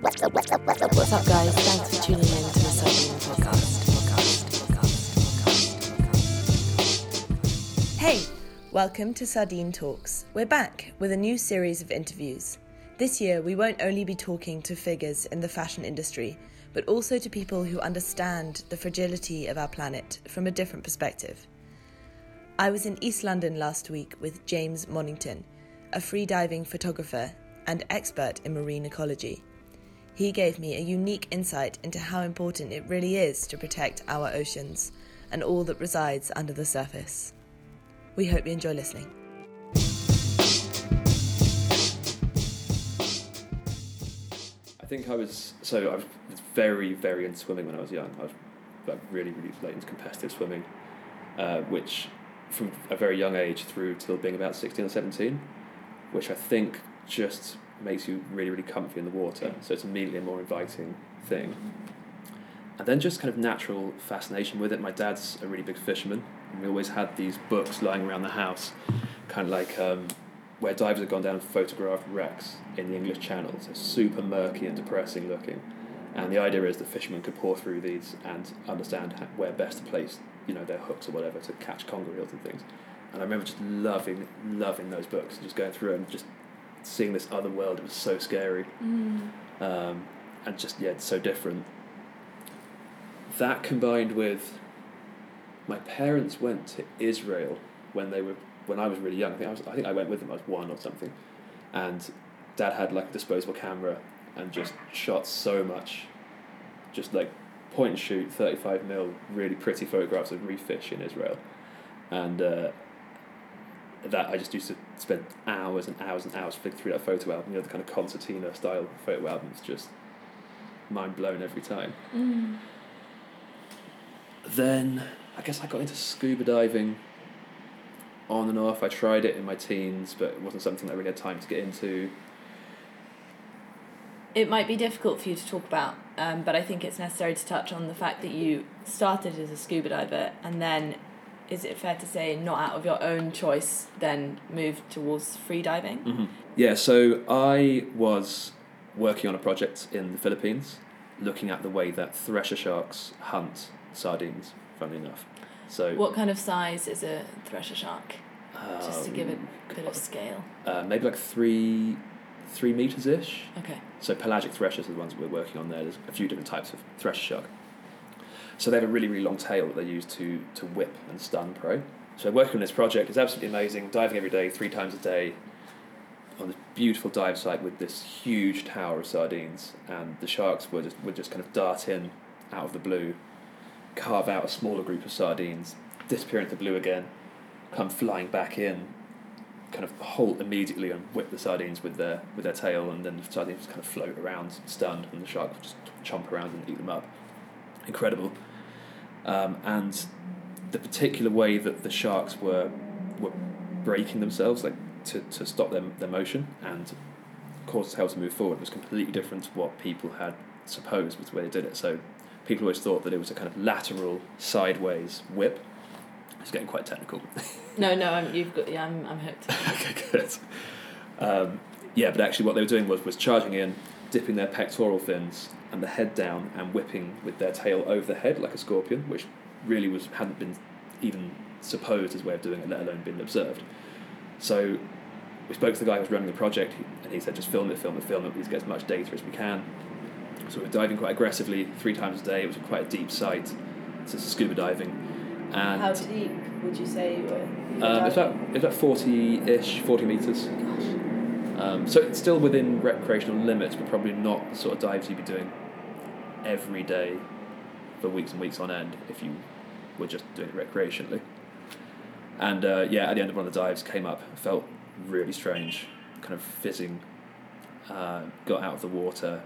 What's up, guys? Thanks for tuning in to the Sardine Podcast. Hey, welcome to Sardine Talks. We're back with a new series of interviews. This year, we won't only be talking to figures in the fashion industry, but also to people who understand the fragility of our planet from a different perspective. I was in East London last week with James Monnington, a freediving photographer and expert in marine ecology. He gave me a unique insight into how important it really is to protect our oceans and all that resides under the surface. We hope you enjoy listening. I think I was very, very into swimming when I was young. I was really, really late into competitive swimming, which from a very young age through till being about 16 or 17, which I think just makes you really, really comfy in the water. So it's immediately a more inviting thing. And then just kind of natural fascination with it. My dad's a really big fisherman, and we always had these books lying around the house, kind of like where divers have gone down and photographed wrecks in the English Channel. So super murky and depressing looking. And the idea is that fishermen could pore through these and understand where best to place, you know, their hooks or whatever to catch conger eels and things. And I remember just loving those books, and just going through and just seeing this other world. It was so scary. And just, yeah, so different. That combined with my parents went to Israel when I was really young. I think I went with them. I was one or something, and Dad had like a disposable camera and just shot so much, just like point and shoot 35mm, really pretty photographs of reef fish in Israel, and that I just used to spend hours and hours and hours flicking through that photo album. You know, the kind of concertina style photo albums, just mind blown every time. Then I guess I got into scuba diving. On and off, I tried it in my teens, but it wasn't something that I really had time to get into. It might be difficult for you to talk about, but I think it's necessary to touch on the fact that you started as a scuba diver, and then, is it fair to say, not out of your own choice, then moved towards freediving? Mm-hmm. Yeah, so I was working on a project in the Philippines, looking at the way that thresher sharks hunt sardines, funnily enough. So, what kind of size is a thresher shark? Just to give it a bit of scale. Maybe like three metres-ish. Okay. So pelagic threshers are the ones we're working on there. There's a few different types of thresher shark. So they have a really, really long tail that they use to whip and stun prey. So working on this project is absolutely amazing. Diving every day, 3 times a day, on this beautiful dive site with this huge tower of sardines. And the sharks would just kind of dart in out of the blue, carve out a smaller group of sardines, disappear into the blue again, come flying back in, kind of halt immediately and whip the sardines with their tail, and then the sardines kind of float around stunned, and the shark would just chomp around and eat them up. Incredible. And the particular way that the sharks were braking themselves, like to stop their motion and cause the tail to move forward, was completely different to what people had supposed was the way they did it. So people always thought that it was a kind of lateral, sideways whip. It's getting quite technical. No, I'm hooked. Okay, good. But actually what they were doing was charging in, dipping their pectoral fins and the head down and whipping with their tail over the head like a scorpion, which really hadn't been even supposed as a way of doing it, let alone been observed. So we spoke to the guy who was running the project, and he said, just film it, we get as much data as we can. So we were diving quite aggressively 3 times a day. It was quite a deep site. So it's scuba diving. And how deep would you say you were? It's about 40 metres. Gosh. So it's still within recreational limits, but probably not the sort of dives you'd be doing every day for weeks and weeks on end if you were just doing it recreationally. And at the end of one of the dives, came up, felt really strange, kind of fizzing, got out of the water,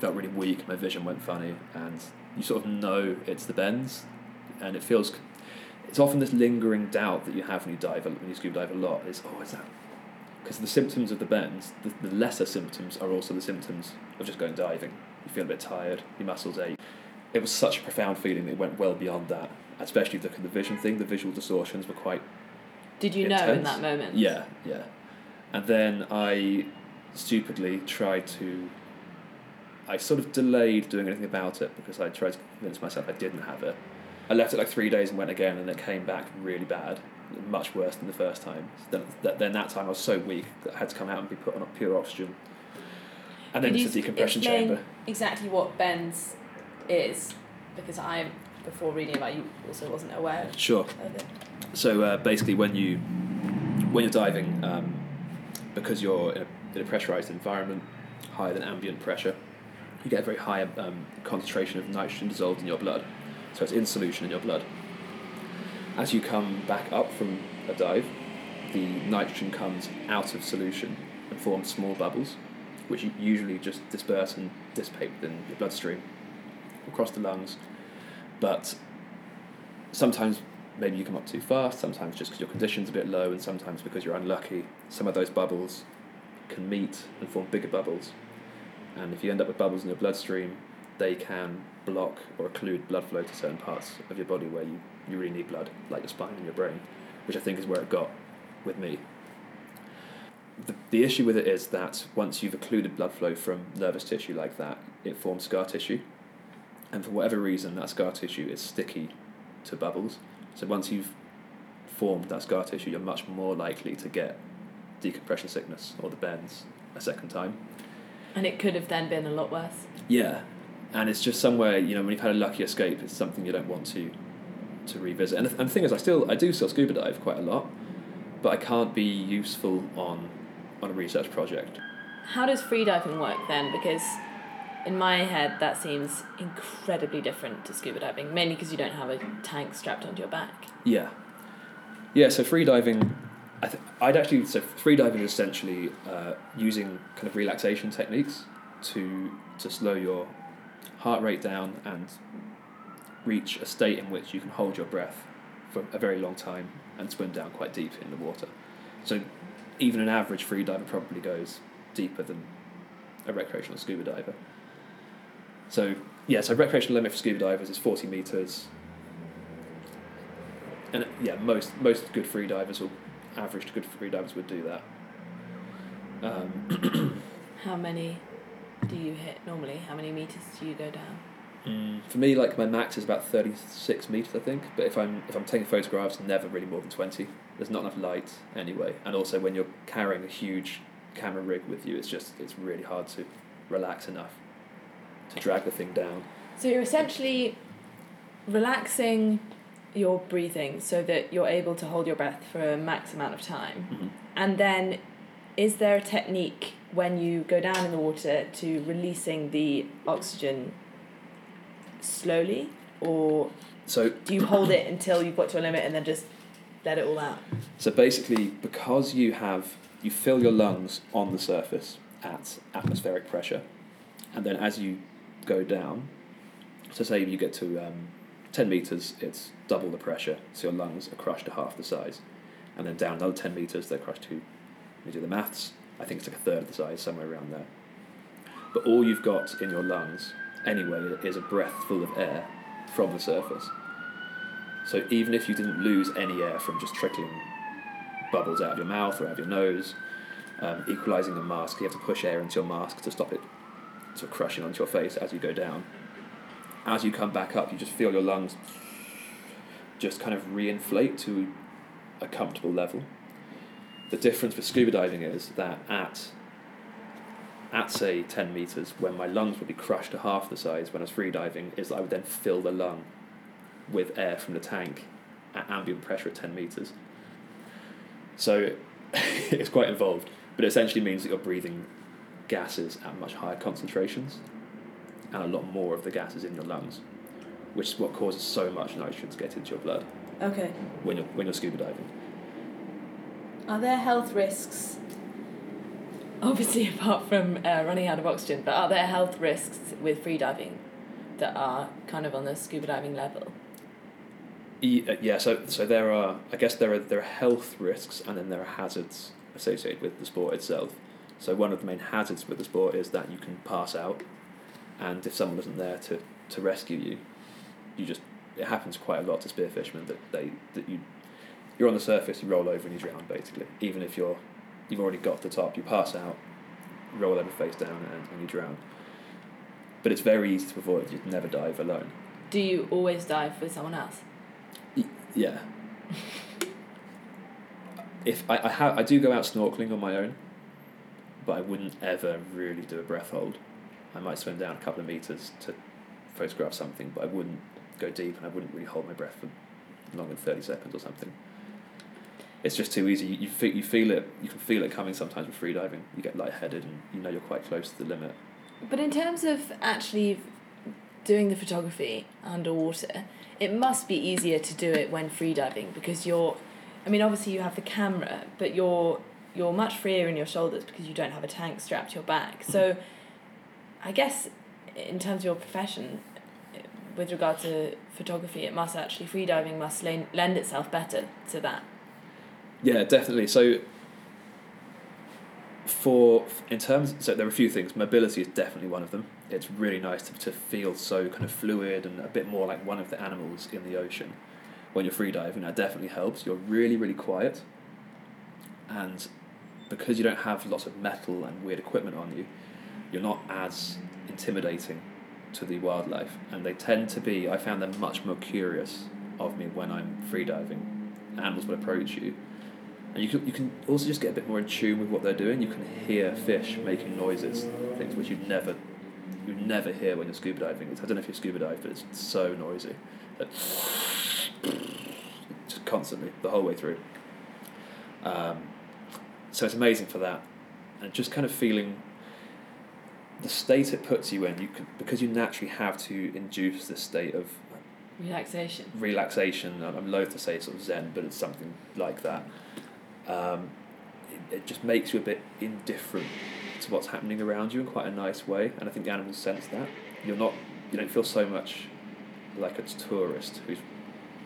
felt really weak, my vision went funny, and you sort of know it's the bends, and it's often this lingering doubt that you have when you scuba dive a lot, is that, because the symptoms of the bends, the lesser symptoms are also the symptoms of just going diving. You feel a bit tired, your muscles ache. It was such a profound feeling that it went well beyond that, especially the vision thing. The visual distortions were quite Did you intense. Know in that moment? Yeah. And then I stupidly tried to I sort of delayed doing anything about it because I tried to convince myself I didn't have it. I left it like 3 days and went again, and it came back really bad, much worse than the first time. Then that time I was so weak that I had to come out and be put on pure oxygen. And then it's a decompression chamber. Exactly what bends is, because I, before reading about you, also wasn't aware. Sure. Of it. So basically, when you're diving, because you're in a pressurized environment, higher than ambient pressure, you get a very high concentration of nitrogen dissolved in your blood. So it's in solution in your blood. As you come back up from a dive, the nitrogen comes out of solution and forms small bubbles, which usually just disperse and dissipate within your bloodstream across the lungs. But sometimes maybe you come up too fast, sometimes just because your condition's a bit low, and sometimes because you're unlucky, some of those bubbles can meet and form bigger bubbles. And if you end up with bubbles in your bloodstream, they can block or occlude blood flow to certain parts of your body where you really need blood, like your spine and your brain, which I think is where it got with me. The issue with it is that once you've occluded blood flow from nervous tissue like that, it forms scar tissue. And for whatever reason, that scar tissue is sticky to bubbles. So once you've formed that scar tissue, you're much more likely to get decompression sickness or the bends a second time. And it could have then been a lot worse. Yeah. And it's just somewhere, when you've had a lucky escape, it's something you don't want to revisit. And the thing is, I do still scuba dive quite a lot, but I can't be useful on a research project. How does freediving work then? Because in my head, that seems incredibly different to scuba diving, mainly because you don't have a tank strapped onto your back. Yeah. So freediving, freediving is essentially using kind of relaxation techniques to slow your heart rate down and reach a state in which you can hold your breath for a very long time and swim down quite deep in the water. So even an average freediver probably goes deeper than a recreational scuba diver. So recreational limit for scuba divers is 40 metres. And most good freedivers or average good freedivers would do that. How many do you hit normally? How many metres do you go down? For me, like, my max is about 36 metres, I think. But if I'm taking photographs, never really more than 20. There's not enough light anyway. And also when you're carrying a huge camera rig with you, it's really hard to relax enough to drag the thing down. So you're essentially relaxing your breathing so that you're able to hold your breath for a max amount of time. Mm-hmm. And then is there a technique when you go down in the water to releasing the oxygen slowly, or so do you hold it until you've got to a limit and then just let it all out? So basically, because you fill your lungs on the surface at atmospheric pressure, and then as you go down, so say you get to 10 metres, it's double the pressure, so your lungs are crushed to half the size, and then down another 10 metres, they're crushed to, we do the maths, I think it's like a third of the size, somewhere around there. But all you've got in your lungs anyway is a breath full of air from the surface. So even if you didn't lose any air from just trickling bubbles out of your mouth or out of your nose, equalising the mask, you have to push air into your mask to stop it sort of crushing onto your face as you go down. As you come back up, you just feel your lungs just kind of reinflate to a comfortable level. The difference with scuba diving is that at say 10 metres, when my lungs would be crushed to half the size when I was free diving, is that I would then fill the lung with air from the tank at ambient pressure at 10 metres. So it's quite involved, but it essentially means that you're breathing gases at much higher concentrations and a lot more of the gases in your lungs, which is what causes so much nitrogen to get into your blood. Okay. When you're scuba diving. Are there health risks, obviously apart from running out of oxygen, but are there health risks with freediving that are kind of on the scuba diving level? Yeah, so there are, I guess there are health risks, and then there are hazards associated with the sport itself. So one of the main hazards with the sport is that you can pass out, and if someone isn't there to rescue you, it happens quite a lot to spearfishermen You're on the surface, you roll over and you drown, basically. Even if you've already got to the top, you pass out, roll over face down and you drown. But it's very easy to avoid. You'd never dive alone. Do you always dive with someone else? Yeah. I do go out snorkeling on my own, but I wouldn't ever really do a breath hold. I might swim down a couple of meters to photograph something, but I wouldn't go deep, and I wouldn't really hold my breath for longer than 30 seconds or something. It's just too easy. You feel it. You can feel it coming sometimes with freediving. You get lightheaded, and you know you're quite close to the limit. But in terms of actually doing the photography underwater, it must be easier to do it when freediving, because obviously you have the camera, but you're much freer in your shoulders because you don't have a tank strapped to your back. So I guess in terms of your profession, with regard to photography, freediving must lend itself better to that. Yeah, definitely. So there are a few things. Mobility is definitely one of them. It's really nice to feel so kind of fluid and a bit more like one of the animals in the ocean when you're freediving. That definitely helps. You're really, really quiet. And because you don't have lots of metal and weird equipment on you, you're not as intimidating to the wildlife. And they tend to be, I found them much more curious of me when I'm freediving. Animals will approach you. And you can also just get a bit more in tune with what they're doing. You can hear fish making noises, things which you never hear when you're scuba diving. I don't know if you scuba dive, but it's so noisy. Just constantly, the whole way through. So it's amazing for that. And just kind of feeling the state it puts you in, because you naturally have to induce this state of relaxation. I'm loath to say sort of zen, but it's something like that. It just makes you a bit indifferent to what's happening around you in quite a nice way, and I think the animals sense that. You don't feel so much like a tourist who's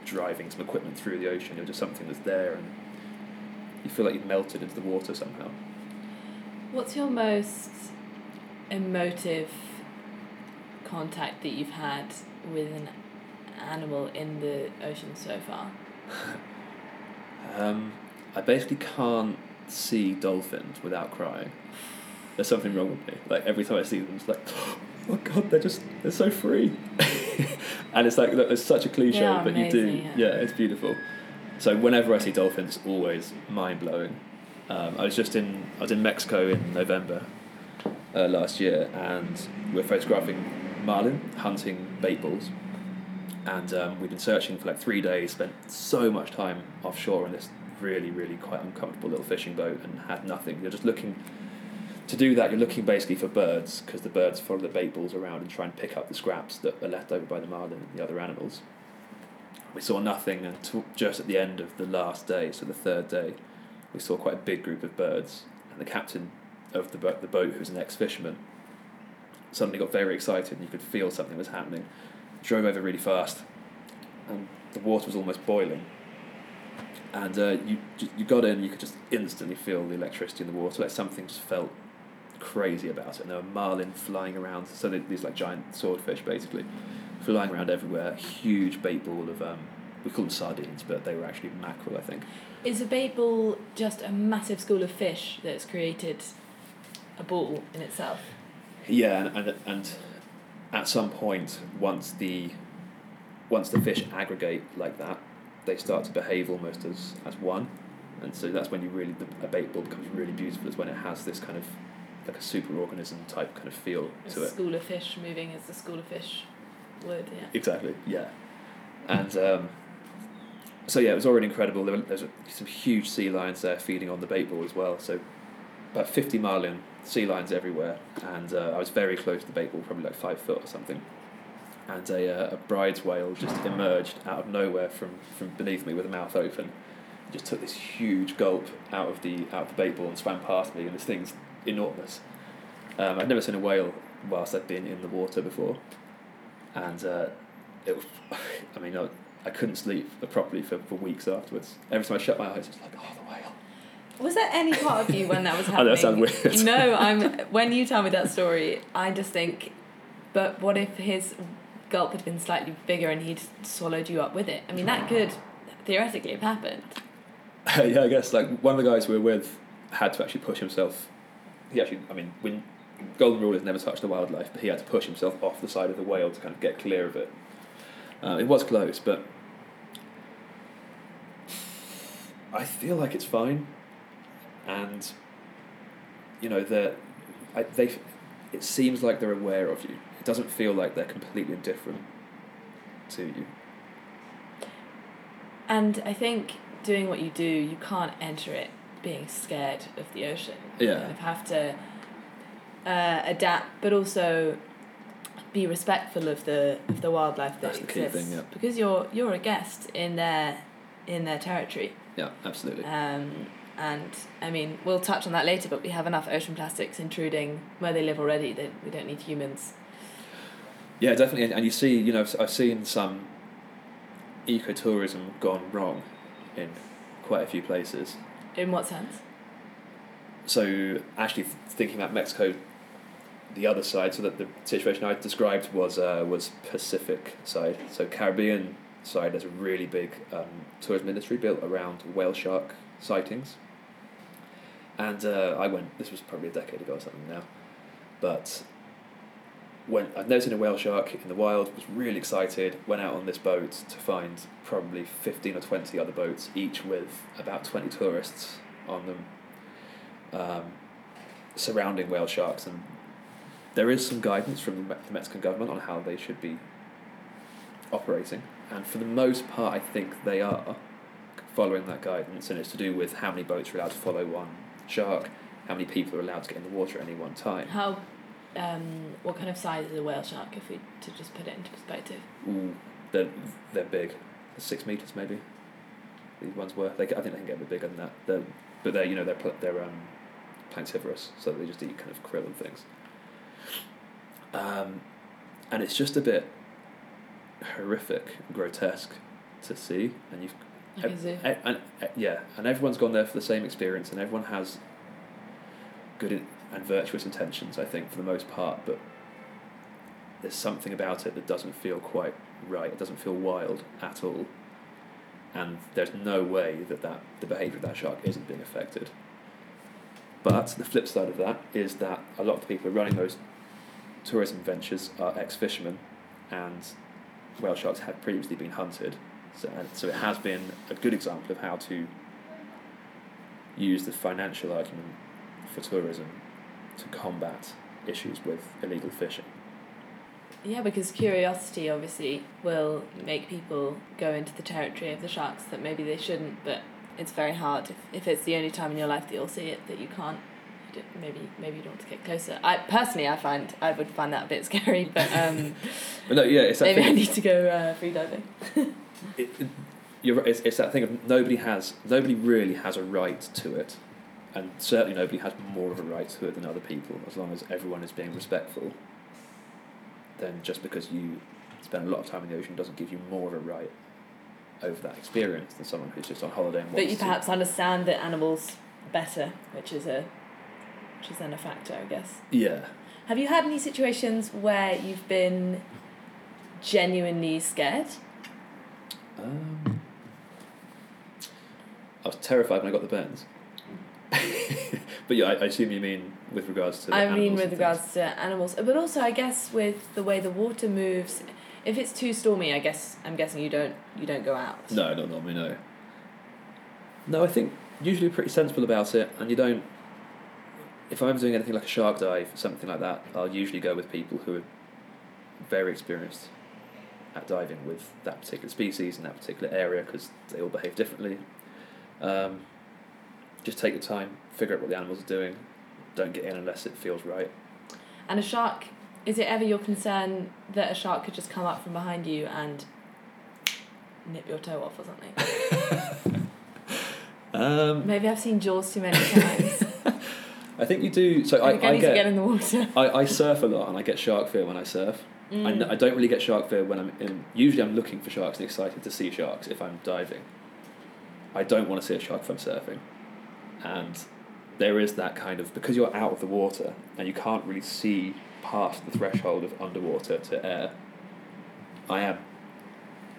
driving some equipment through the ocean. You're just something that's there, and you feel like you've melted into the water somehow. What's your most emotive contact that you've had with an animal in the ocean so far? I basically can't see dolphins without crying. There's something wrong with me. Like, every time I see them, it's like, oh God, they're so free. And it's like, look, it's such a cliche, but amazing, you do. Yeah, it's beautiful. So whenever I see dolphins, it's always mind-blowing. I was in Mexico in November last year, and we were photographing marlin, hunting bait balls. And we'd been searching for like 3 days, spent so much time offshore on this really, really quite uncomfortable little fishing boat and had nothing. You're just looking to do that. You're looking basically for birds, because the birds follow the bait balls around and try and pick up the scraps that are left over by the marlin and the other animals. We saw nothing until just at the end of the last day, so the third day, we saw quite a big group of birds, and the captain of the boat, who's an ex-fisherman, suddenly got very excited, and you could feel something was happening. Drove over really fast, and the water was almost boiling. And you got in, you could just instantly feel the electricity in the water. Like, something just felt crazy about it. And there were marlin flying around, so these like giant swordfish basically, flying around everywhere. Huge bait ball of, we call them sardines, but they were actually mackerel, I think. Is a bait ball just a massive school of fish that's created a ball in itself? Yeah, and at some point, once the fish aggregate like that, they start to behave almost as one, and so that's when a bait ball becomes really beautiful, is when it has this kind of like a superorganism type kind of feel to it. A school of fish moving as the school of fish would, yeah. Exactly, yeah. And so yeah, it was already incredible. There's some huge sea lions there feeding on the bait ball as well, so about 50 marlin, sea lions everywhere, and I was very close to the bait ball, probably like 5 foot or something. And a Bryde's whale just emerged out of nowhere from beneath me with her mouth open. Just took this huge gulp out of the bait ball and swam past me, and this thing's enormous. I'd never seen a whale whilst I'd been in the water before, and it was, I couldn't sleep properly for weeks afterwards. Every time I shut my eyes, it's like, oh, the whale. Was there any part of you when that was happening? I know, that sounds weird. No, when you tell me that story, I just think, but what if his gulp had been slightly bigger and he'd swallowed you up with it? I mean, that could theoretically have happened. Yeah, I guess, like, one of the guys we were with had to actually push himself. He actually, I mean, when golden rule is never touch the wildlife, but he had to push himself off the side of the whale to kind of get clear of it. It was close, but I feel like it's fine. And, you know, it seems like they're aware of you. It doesn't feel like they're completely indifferent to you. And I think doing what you do, you can't enter it being scared of the ocean. Yeah. You kind of have to adapt, but also be respectful of the wildlife that exists. That's the key thing, yeah. Because you're a guest in their territory. Yeah, absolutely. And, I mean, we'll touch on that later, but we have enough ocean plastics intruding where they live already that we don't need humans. Yeah, definitely. And you see, you know, I've seen some ecotourism gone wrong in quite a few places. In what sense? So, actually thinking about Mexico, the other side, so that the situation I described was Pacific side. So, Caribbean side, there's a really big tourism industry built around whale shark sightings. And I went, this was probably a decade ago or something now, but when I'd never seen a whale shark in the wild, was really excited, went out on this boat to find probably 15 or 20 other boats, each with about 20 tourists on them, surrounding whale sharks. And there is some guidance from the Mexican government on how they should be operating, and for the most part I think they are following that guidance, and it's to do with how many boats are allowed to follow one shark, how many people are allowed to get in the water at any one time. How, what kind of size is a whale shark, if we to just put it into perspective? They're big, 6 meters maybe. These ones were. I think they can get a bit bigger than that. They're plantivorous, so they just eat kind of krill and things. And it's just a bit horrific, grotesque to see, and you've. And everyone's gone there for the same experience, and everyone has good and virtuous intentions, I think, for the most part, but there's something about it that doesn't feel quite right. It doesn't feel wild at all, and there's no way that the behaviour of that shark isn't being affected. But the flip side of that is that a lot of the people running those tourism ventures are ex-fishermen, and whale sharks had previously been hunted. So it has been a good example of how to use the financial argument for tourism to combat issues with illegal fishing. Yeah, because curiosity obviously will make people go into the territory of the sharks that maybe they shouldn't, but it's very hard if it's the only time in your life that you'll see it, that you can't. Maybe you don't want to get closer. I would find that a bit scary, but but no, yeah, it's that maybe thing. I need to go freediving. It's that thing of nobody really has a right to it, and certainly nobody has more of a right to it than other people. As long as everyone is being respectful, then just because you spend a lot of time in the ocean doesn't give you more of a right over that experience than someone who's just on holiday. And but you perhaps understand the animals better, which is then a factor, I guess. Yeah. Have you had any situations where you've been genuinely scared? I was terrified when I got the bends. But yeah, I assume you mean with regards to animals. I mean with regards to animals, but also I guess with the way the water moves. If it's too stormy, I'm guessing you don't go out. No, not normally, no. No, I think usually pretty sensible about it, and you don't. If I'm doing anything like a shark dive, something like that, I'll usually go with people who are very experienced at diving with that particular species in that particular area, because they all behave differently. Just take your time, figure out what the animals are doing, don't get in unless it feels right. And a shark, is it ever your concern that a shark could just come up from behind you and nip your toe off or something? Maybe I've seen Jaws too many times. I think you do. So I need to get in the water. I surf a lot, and I get shark fear when I surf. I don't really get shark fear when I'm in. Usually I'm looking for sharks and excited to see sharks if I'm diving. I don't want to see a shark if I'm surfing. And there is that kind of, because you're out of the water and you can't really see past the threshold of underwater to air.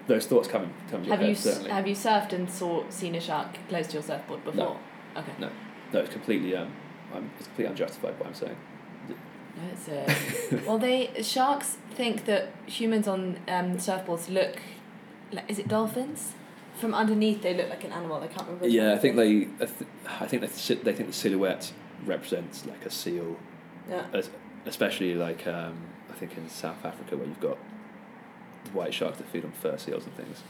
Those thoughts come to your head, certainly. Have you surfed and seen a shark close to your surfboard before? No. Okay. No, it's completely unjustified what I'm saying. No, it's a... Well, sharks think that humans on surfboards look... like, is it dolphins? From underneath, they look like an animal. I can't remember. Yeah, I think they think the silhouette represents like a seal. Yeah. Especially like I think in South Africa where you've got white sharks that feed on fur seals and things.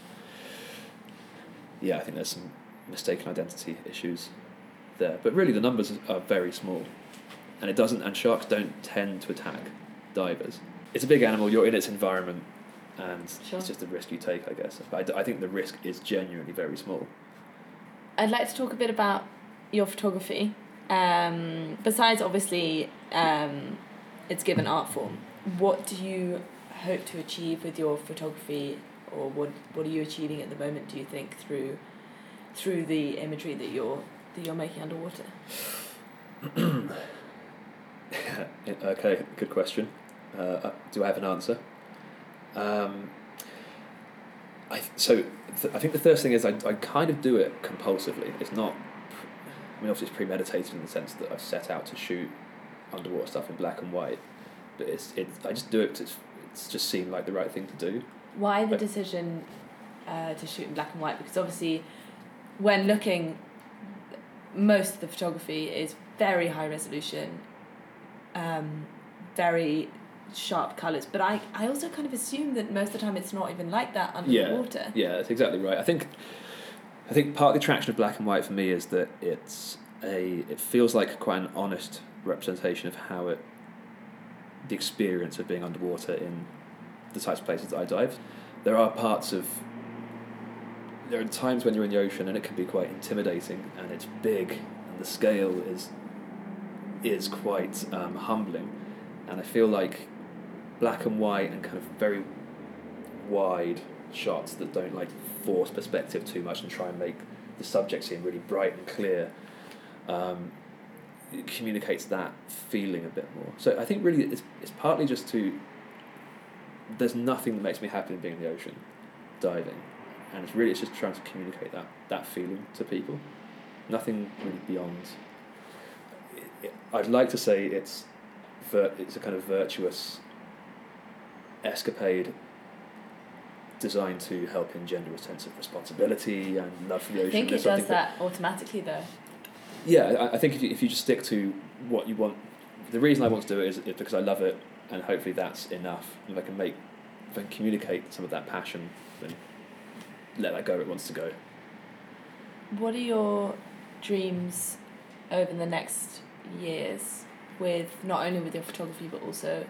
Yeah, I think there's some mistaken identity issues there, but really the numbers are very small, and sharks don't tend to attack divers. It's a big animal. You're in its environment. And sure. It's just a risk you take, I guess. But I think the risk is genuinely very small. I'd like to talk a bit about your photography. Besides, obviously, it's given art form. What do you hope to achieve with your photography, or what are you achieving at the moment, do you think, through the imagery that you're making underwater? Okay, good question. Do I have an answer? I think the first thing is I kind of do it compulsively. It's not, I mean, obviously it's premeditated in the sense that I've set out to shoot underwater stuff in black and white, but I just do it because it's just seemed like the right thing to do. Why the decision to shoot in black and white? Because obviously when looking, most of the photography is very high resolution, very sharp colours, but I also kind of assume that most of the time it's not even like that under the water. Yeah, that's exactly right. I think part of the attraction of black and white for me is that it feels like quite an honest representation of the experience of being underwater in the types of places that I dive. There are times when you're in the ocean and it can be quite intimidating, and it's big and the scale is quite humbling, and I feel like black and white and kind of very wide shots that don't like force perspective too much and try and make the subject seem really bright and clear, it communicates that feeling a bit more. So I think really it's partly just there's nothing that makes me happier than being in the ocean diving, and it's just trying to communicate that feeling to people. Nothing really beyond it. I'd like to say it's a kind of virtuous escapade designed to help engender a sense of responsibility and love for the ocean. I think it does that automatically, though. Yeah, I think if you just stick to what you want... The reason I want to do it is because I love it, and hopefully that's enough. If I can communicate some of that passion, then let that go where it wants to go. What are your dreams over the next years, with not only with your photography but also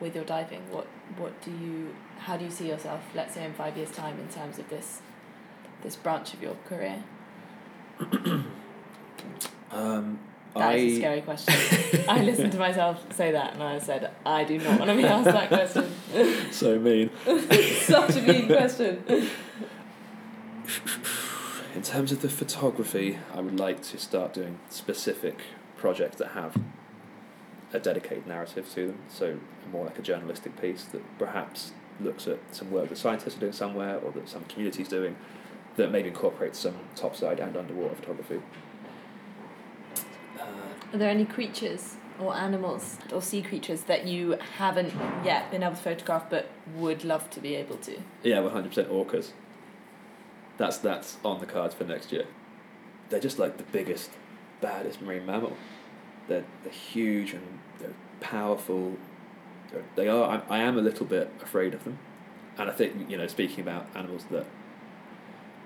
with your diving? How do you see yourself, let's say, in 5 years' time in terms of this branch of your career? Is a scary question. I listened to myself say that and I said, I do not want to be asked that question. So mean. Such a mean question. In terms of the photography, I would like to start doing specific projects that have a dedicated narrative to them, so more like a journalistic piece that perhaps looks at some work that scientists are doing somewhere or that some community's doing, that maybe incorporates some topside and underwater photography. Are there any creatures or animals or sea creatures that you haven't yet been able to photograph but would love to be able to? Yeah, 100% orcas. That's on the cards for next year. They're just like the biggest, baddest marine mammal. They're huge and they're powerful. I am a little bit afraid of them, and I think, speaking about animals,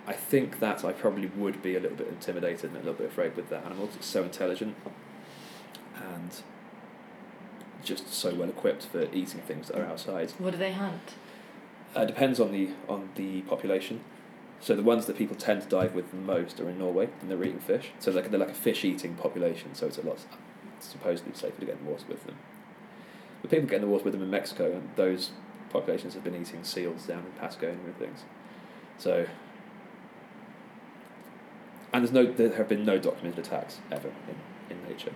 I think I probably would be a little bit intimidated and a little bit afraid with that animal. It's so intelligent and just so well equipped for eating things that are outside. What do they hunt? Depends on the population. So the ones that people tend to dive with the most are in Norway, and they're eating fish. So they're like a fish-eating population, so it's a lot supposedly safer to get in the water with them. But people get in the water with them in Mexico, and those populations have been eating seals down in Patagonia and things. So... And there have been no documented attacks ever in nature.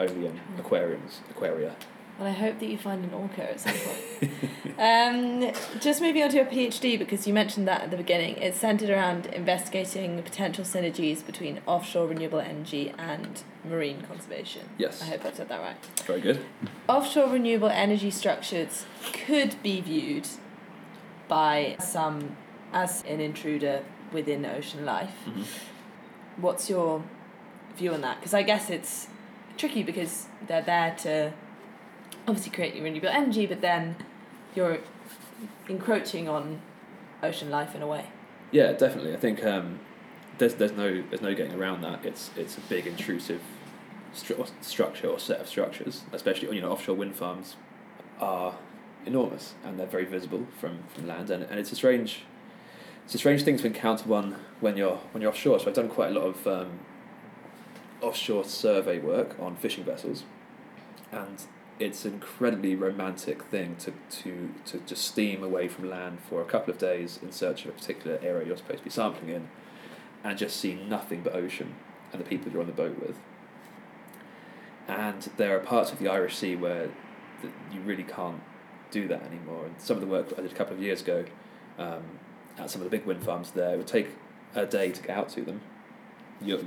Only in aquariums, aquaria. Well, I hope that you find an orca at some point. Just moving on to your PhD, because you mentioned that at the beginning. It's centred around investigating the potential synergies between offshore renewable energy and marine conservation. Yes. I hope I said that right. Very good. Offshore renewable energy structures could be viewed by some as an intruder within ocean life. Mm-hmm. What's your view on that? Because I guess it's tricky because they're there to obviously creating renewable energy, but then you're encroaching on ocean life in a way. Yeah, definitely. I think there's no getting around that. It's a big intrusive structure or set of structures, especially offshore wind farms are enormous and they're very visible from land, and it's a strange thing to encounter one when you're offshore. So I've done quite a lot of offshore survey work on fishing vessels, and it's an incredibly romantic thing to just steam away from land for a couple of days in search of a particular area you're supposed to be sampling in, and just see nothing but ocean and the people you're on the boat with. And there are parts of the Irish Sea where you really can't do that anymore. And some of the work that I did a couple of years ago at some of the big wind farms there, it would take a day to get out to them. You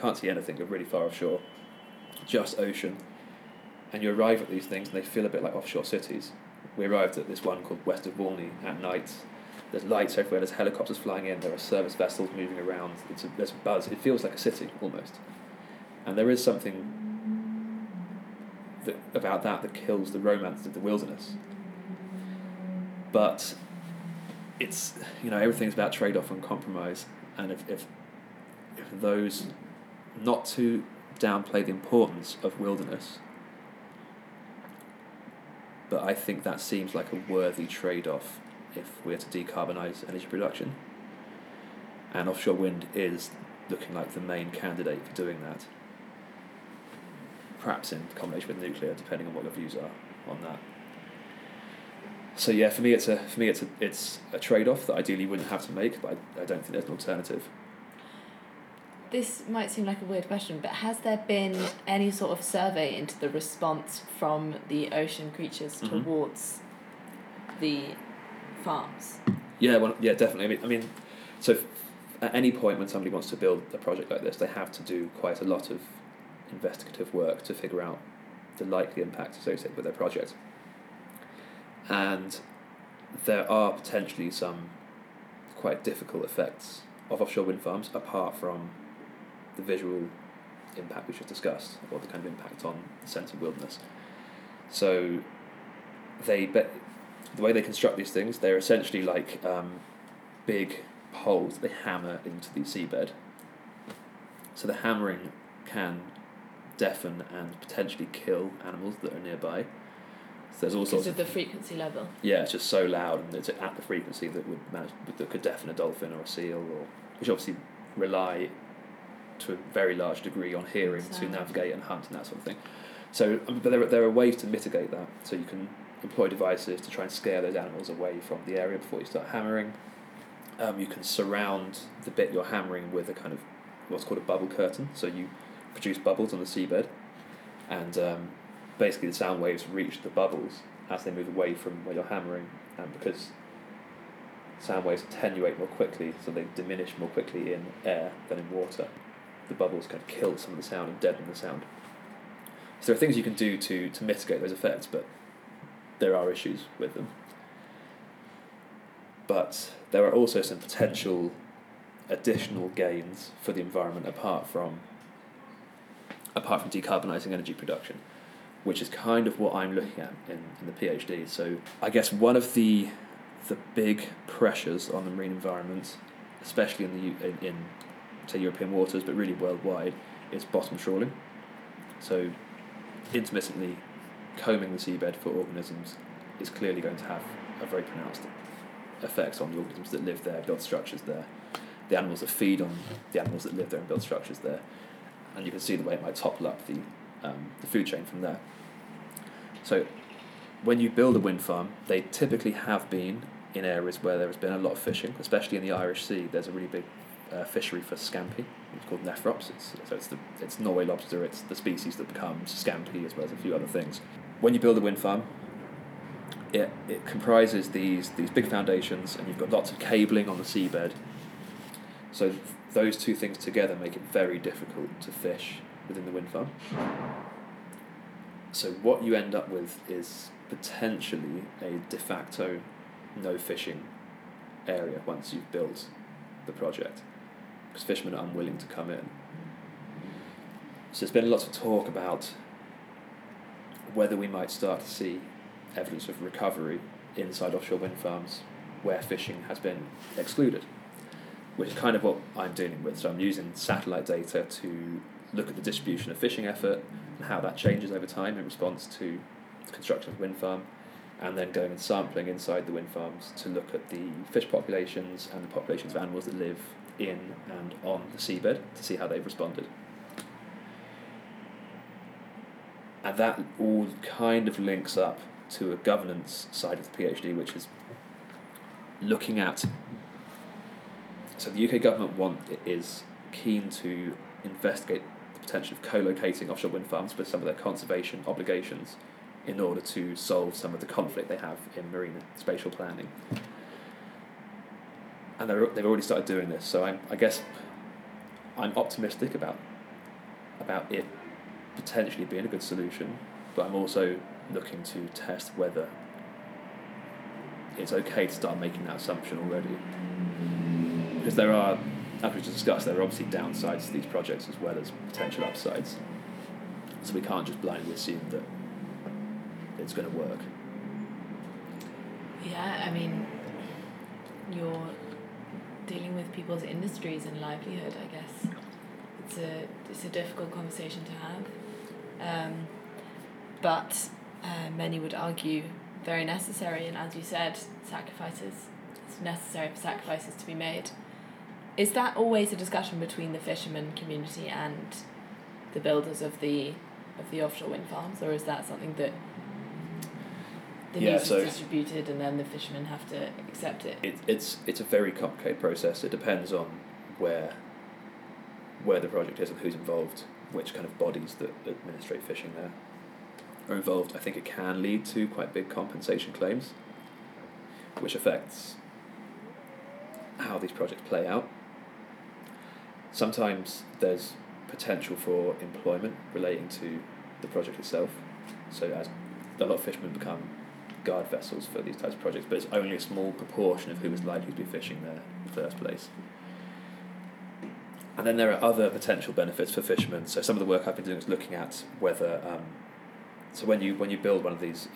can't see anything. You're really far offshore, just ocean. And you arrive at these things and they feel a bit like offshore cities. We arrived at this one called West of Walney at night. There's lights everywhere, there's helicopters flying in, there are service vessels moving around, there's a buzz. It feels like a city, almost. And there is something about that kills the romance of the wilderness. But it's, everything's about trade-off and compromise. And if those, not to downplay the importance of wilderness, but I think that seems like a worthy trade-off if we're to decarbonise energy production. And offshore wind is looking like the main candidate for doing that. Perhaps in combination with nuclear, depending on what your views are on that. So yeah, for me it's a trade-off that ideally wouldn't have to make, but I don't think there's an alternative. This might seem like a weird question, but has there been any sort of survey into the response from the ocean creatures mm-hmm. towards the farms? Yeah, well, yeah, definitely. I mean, so at any point when somebody wants to build a project like this, they have to do quite a lot of investigative work to figure out the likely impact associated with their project. And there are potentially some quite difficult effects of offshore wind farms, apart from the visual impact we just discussed, or the kind of impact on the sense of wilderness. So the way they construct these things, they're essentially like big poles they hammer into the seabed. So the hammering can deafen and potentially kill animals that are nearby. So there's all sorts of the frequency level. Yeah, it's just so loud, and it's at the frequency that could deafen a dolphin or a seal, or which obviously rely to a very large degree on hearing to navigate and hunt and that sort of thing. So, but there are ways to mitigate that. So you can employ devices to try and scare those animals away from the area before you start hammering. You can surround the bit you're hammering with a kind of what's called a bubble curtain. So you produce bubbles on the seabed, and basically the sound waves reach the bubbles as they move away from where you're hammering, and because sound waves attenuate more quickly, so they diminish more quickly in air than in water, the bubbles kind of kill some of the sound and deaden the sound. So there are things you can do to mitigate those effects, but there are issues with them. But there are also some potential additional gains for the environment apart from decarbonising energy production, which is kind of what I'm looking at in the PhD. So I guess one of the big pressures on the marine environment, especially in say European waters, but really worldwide, is bottom trawling. So intermittently combing the seabed for organisms is clearly going to have a very pronounced effect on the organisms that live there, build structures there, the animals that feed on the animals that live there and build structures there. And you can see the way it might topple up the food chain from there. So when you build a wind farm, they typically have been in areas where there has been a lot of fishing, especially in the Irish Sea. There's a really big fishery for scampi. It's called nephrops. It's Norway lobster. It's the species that becomes scampi, as well as a few other things. when you build a wind farm, it comprises these big foundations, and you've got lots of cabling on the seabed. So those two things together make it very difficult to fish within the wind farm. So what you end up with is potentially a de facto no fishing area once you've built the project, because fishermen are unwilling to come in. So there's been lots of talk about whether we might start to see evidence of recovery inside offshore wind farms where fishing has been excluded, which is kind of what I'm dealing with. So I'm using satellite data to look at the distribution of fishing effort and how that changes over time in response to the construction of the wind farm, and then going and sampling inside the wind farms to look at the fish populations and the populations of animals that live in and on the seabed to see how they've responded. And that all kind of links up to a governance side of the PhD, which is looking at... So the UK government is keen to investigate the potential of co-locating offshore wind farms with some of their conservation obligations in order to solve some of the conflict they have in marine spatial planning. And they've already started doing this, so I'm optimistic about it potentially being a good solution, but I'm also looking to test whether it's okay to start making that assumption already. Because there are, as we just discussed, there are obviously downsides to these projects as well as potential upsides. So we can't just blindly assume that it's going to work. Yeah, I mean, you're dealing with people's industries and livelihood, I guess. It's a difficult conversation to have. But many would argue very necessary, and as you said, it's necessary for sacrifices to be made. Is that always a discussion between the fishermen community and the builders of the offshore wind farms, or is that something that the news is distributed and then the fishermen have to accept it? It's a very complicated process. It depends on where the project is and who's involved, which kind of bodies that administrate fishing there are involved. I think it can lead to quite big compensation claims, which affects how these projects play out. Sometimes there's potential for employment relating to the project itself. So as a lot of fishermen become guard vessels for these types of projects, but it's only a small proportion of who is likely to be fishing there in the first place. And then there are other potential benefits for fishermen. So some of the work I've been doing is looking at whether... so when you build one of these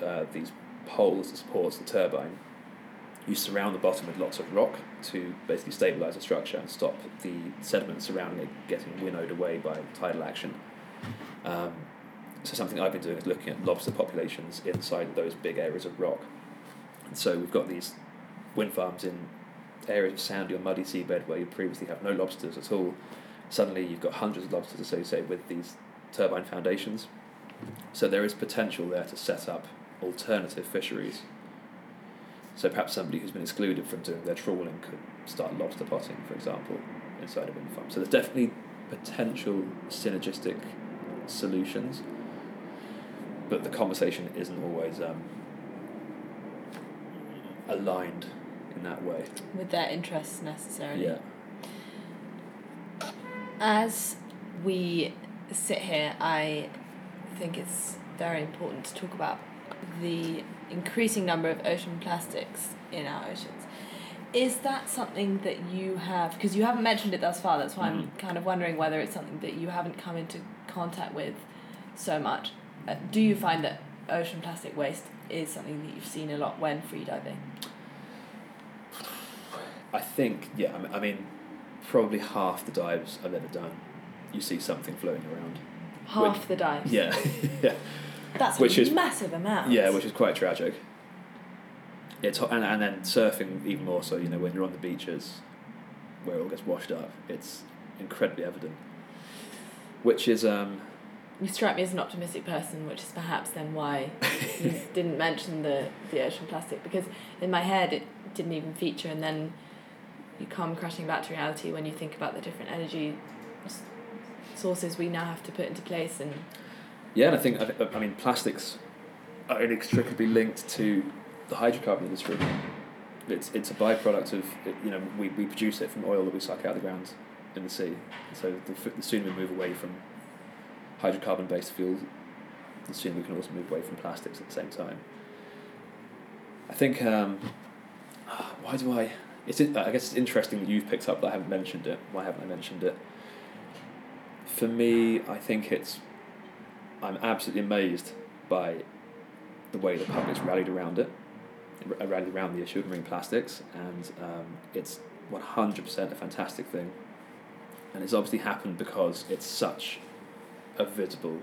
poles that supports the turbine, you surround the bottom with lots of rock to basically stabilise the structure and stop the sediment surrounding it getting winnowed away by tidal action. So something I've been doing is looking at lobster populations inside those big areas of rock. And so we've got these wind farms in areas of sandy or muddy seabed where you previously have no lobsters at all. Suddenly you've got hundreds of lobsters associated with these turbine foundations. So there is potential there to set up alternative fisheries. So perhaps somebody who's been excluded from doing their trawling could start lobster potting, for example, inside a wind farm. So there's definitely potential synergistic solutions, but the conversation isn't always aligned in that way. With their interests necessarily. Yeah. As we sit here, I think it's very important to talk about the increasing number of ocean plastics in our oceans. Is that something that you have, because you haven't mentioned it thus far, that's why I'm kind of wondering whether it's something that you haven't come into contact with so much. Do you find that ocean plastic waste is something that you've seen a lot when freediving? I think, yeah, I mean, probably half the dives I've ever done, you see something floating around. Half the dives? Yeah, yeah. That's a massive amount. Yeah, which is quite tragic. It's and then surfing even more so. You know, when you're on the beaches, where it all gets washed up, it's incredibly evident. Which is You strike me as an optimistic person, which is perhaps then why you didn't mention the ocean plastic, because in my head it didn't even feature, and then you come crashing back to reality when you think about the different energy sources we now have to put into place and. Yeah, and I mean, plastics are inextricably linked to the hydrocarbon industry. It's a byproduct of, you know, we produce it from oil that we suck out of the ground in the sea. So the sooner we move away from hydrocarbon-based fuels, the sooner we can also move away from plastics at the same time. I think, I guess it's interesting that you've picked up that I haven't mentioned it. Why haven't I mentioned it? For me, I think I'm absolutely amazed by the way the public's rallied around it. I rallied around the issue of marine plastics, and it's 100% a fantastic thing. And it's obviously happened because it's such a visible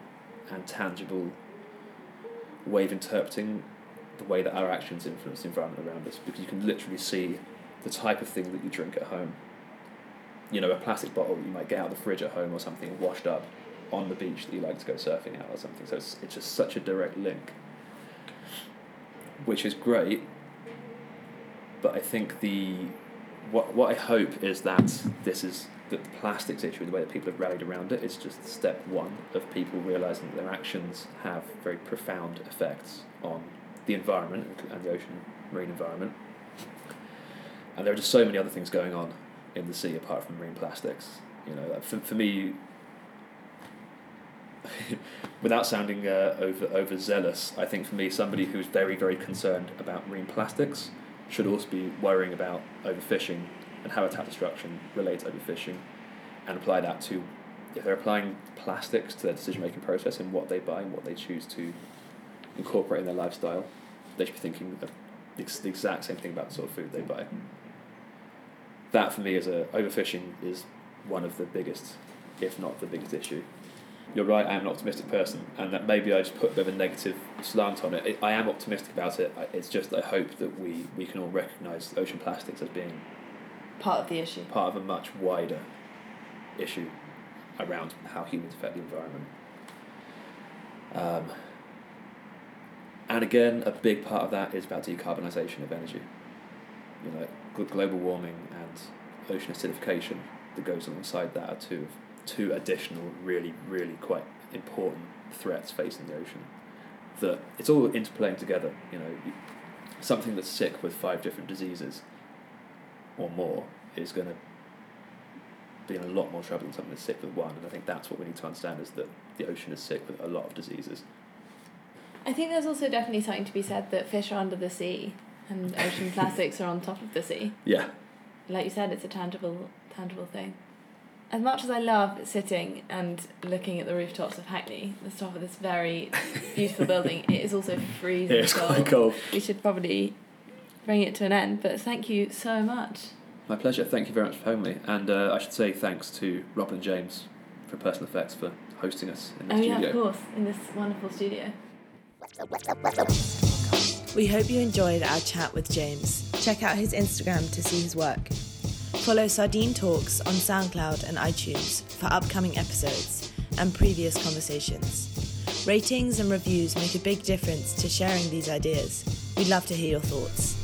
and tangible way of interpreting the way that our actions influence the environment around us, because you can literally see the type of thing that you drink at home. You know, a plastic bottle that you might get out of the fridge at home or something, washed up on the beach that you like to go surfing out or something. So it's just such a direct link, which is great. But I think what I hope is that that the plastics issue, the way that people have rallied around it, is just step one of people realising that their actions have very profound effects on the environment and the ocean marine environment. And there are just so many other things going on in the sea apart from marine plastics. You know, for me, without sounding overzealous, I think for me, somebody who's very, very concerned about marine plastics should also be worrying about overfishing and habitat destruction related to overfishing, and apply that to, if they're applying plastics to their decision-making process and what they buy and what they choose to incorporate in their lifestyle, they should be thinking of the exact same thing about the sort of food they buy. That for me is overfishing is one of the biggest, if not the biggest issue. You're right, I am an optimistic person, and that maybe I just put a bit of a negative slant on it. I am optimistic about it. It's just I hope that we can all recognise ocean plastics as being part of the issue, part of a much wider issue around how humans affect the environment. And again, a big part of that is about decarbonisation of energy. You know, global warming and ocean acidification that goes alongside that are two additional really, really quite important threats facing the ocean. That it's all interplaying together. You know, something that's sick with 5 different diseases or more is going to be in a lot more trouble than something that's sick with 1. And I think that's what we need to understand, is that the ocean is sick with a lot of diseases. I think there's also definitely something to be said that fish are under the sea and ocean plastics are on top of the sea. Yeah. Like you said, it's a tangible thing. As much as I love sitting and looking at the rooftops of Hackney, the top of this very beautiful building, it is also freezing cold. It is quite cold. We should probably bring it to an end, but thank you so much. My pleasure. Thank you very much for having me. And I should say thanks to Rob and James for Personal Effects for hosting us in the studio. Oh yeah, of course, in this wonderful studio. We hope you enjoyed our chat with James. Check out his Instagram to see his work. Follow Sardine Talks on SoundCloud and iTunes for upcoming episodes and previous conversations. Ratings and reviews make a big difference to sharing these ideas. We'd love to hear your thoughts.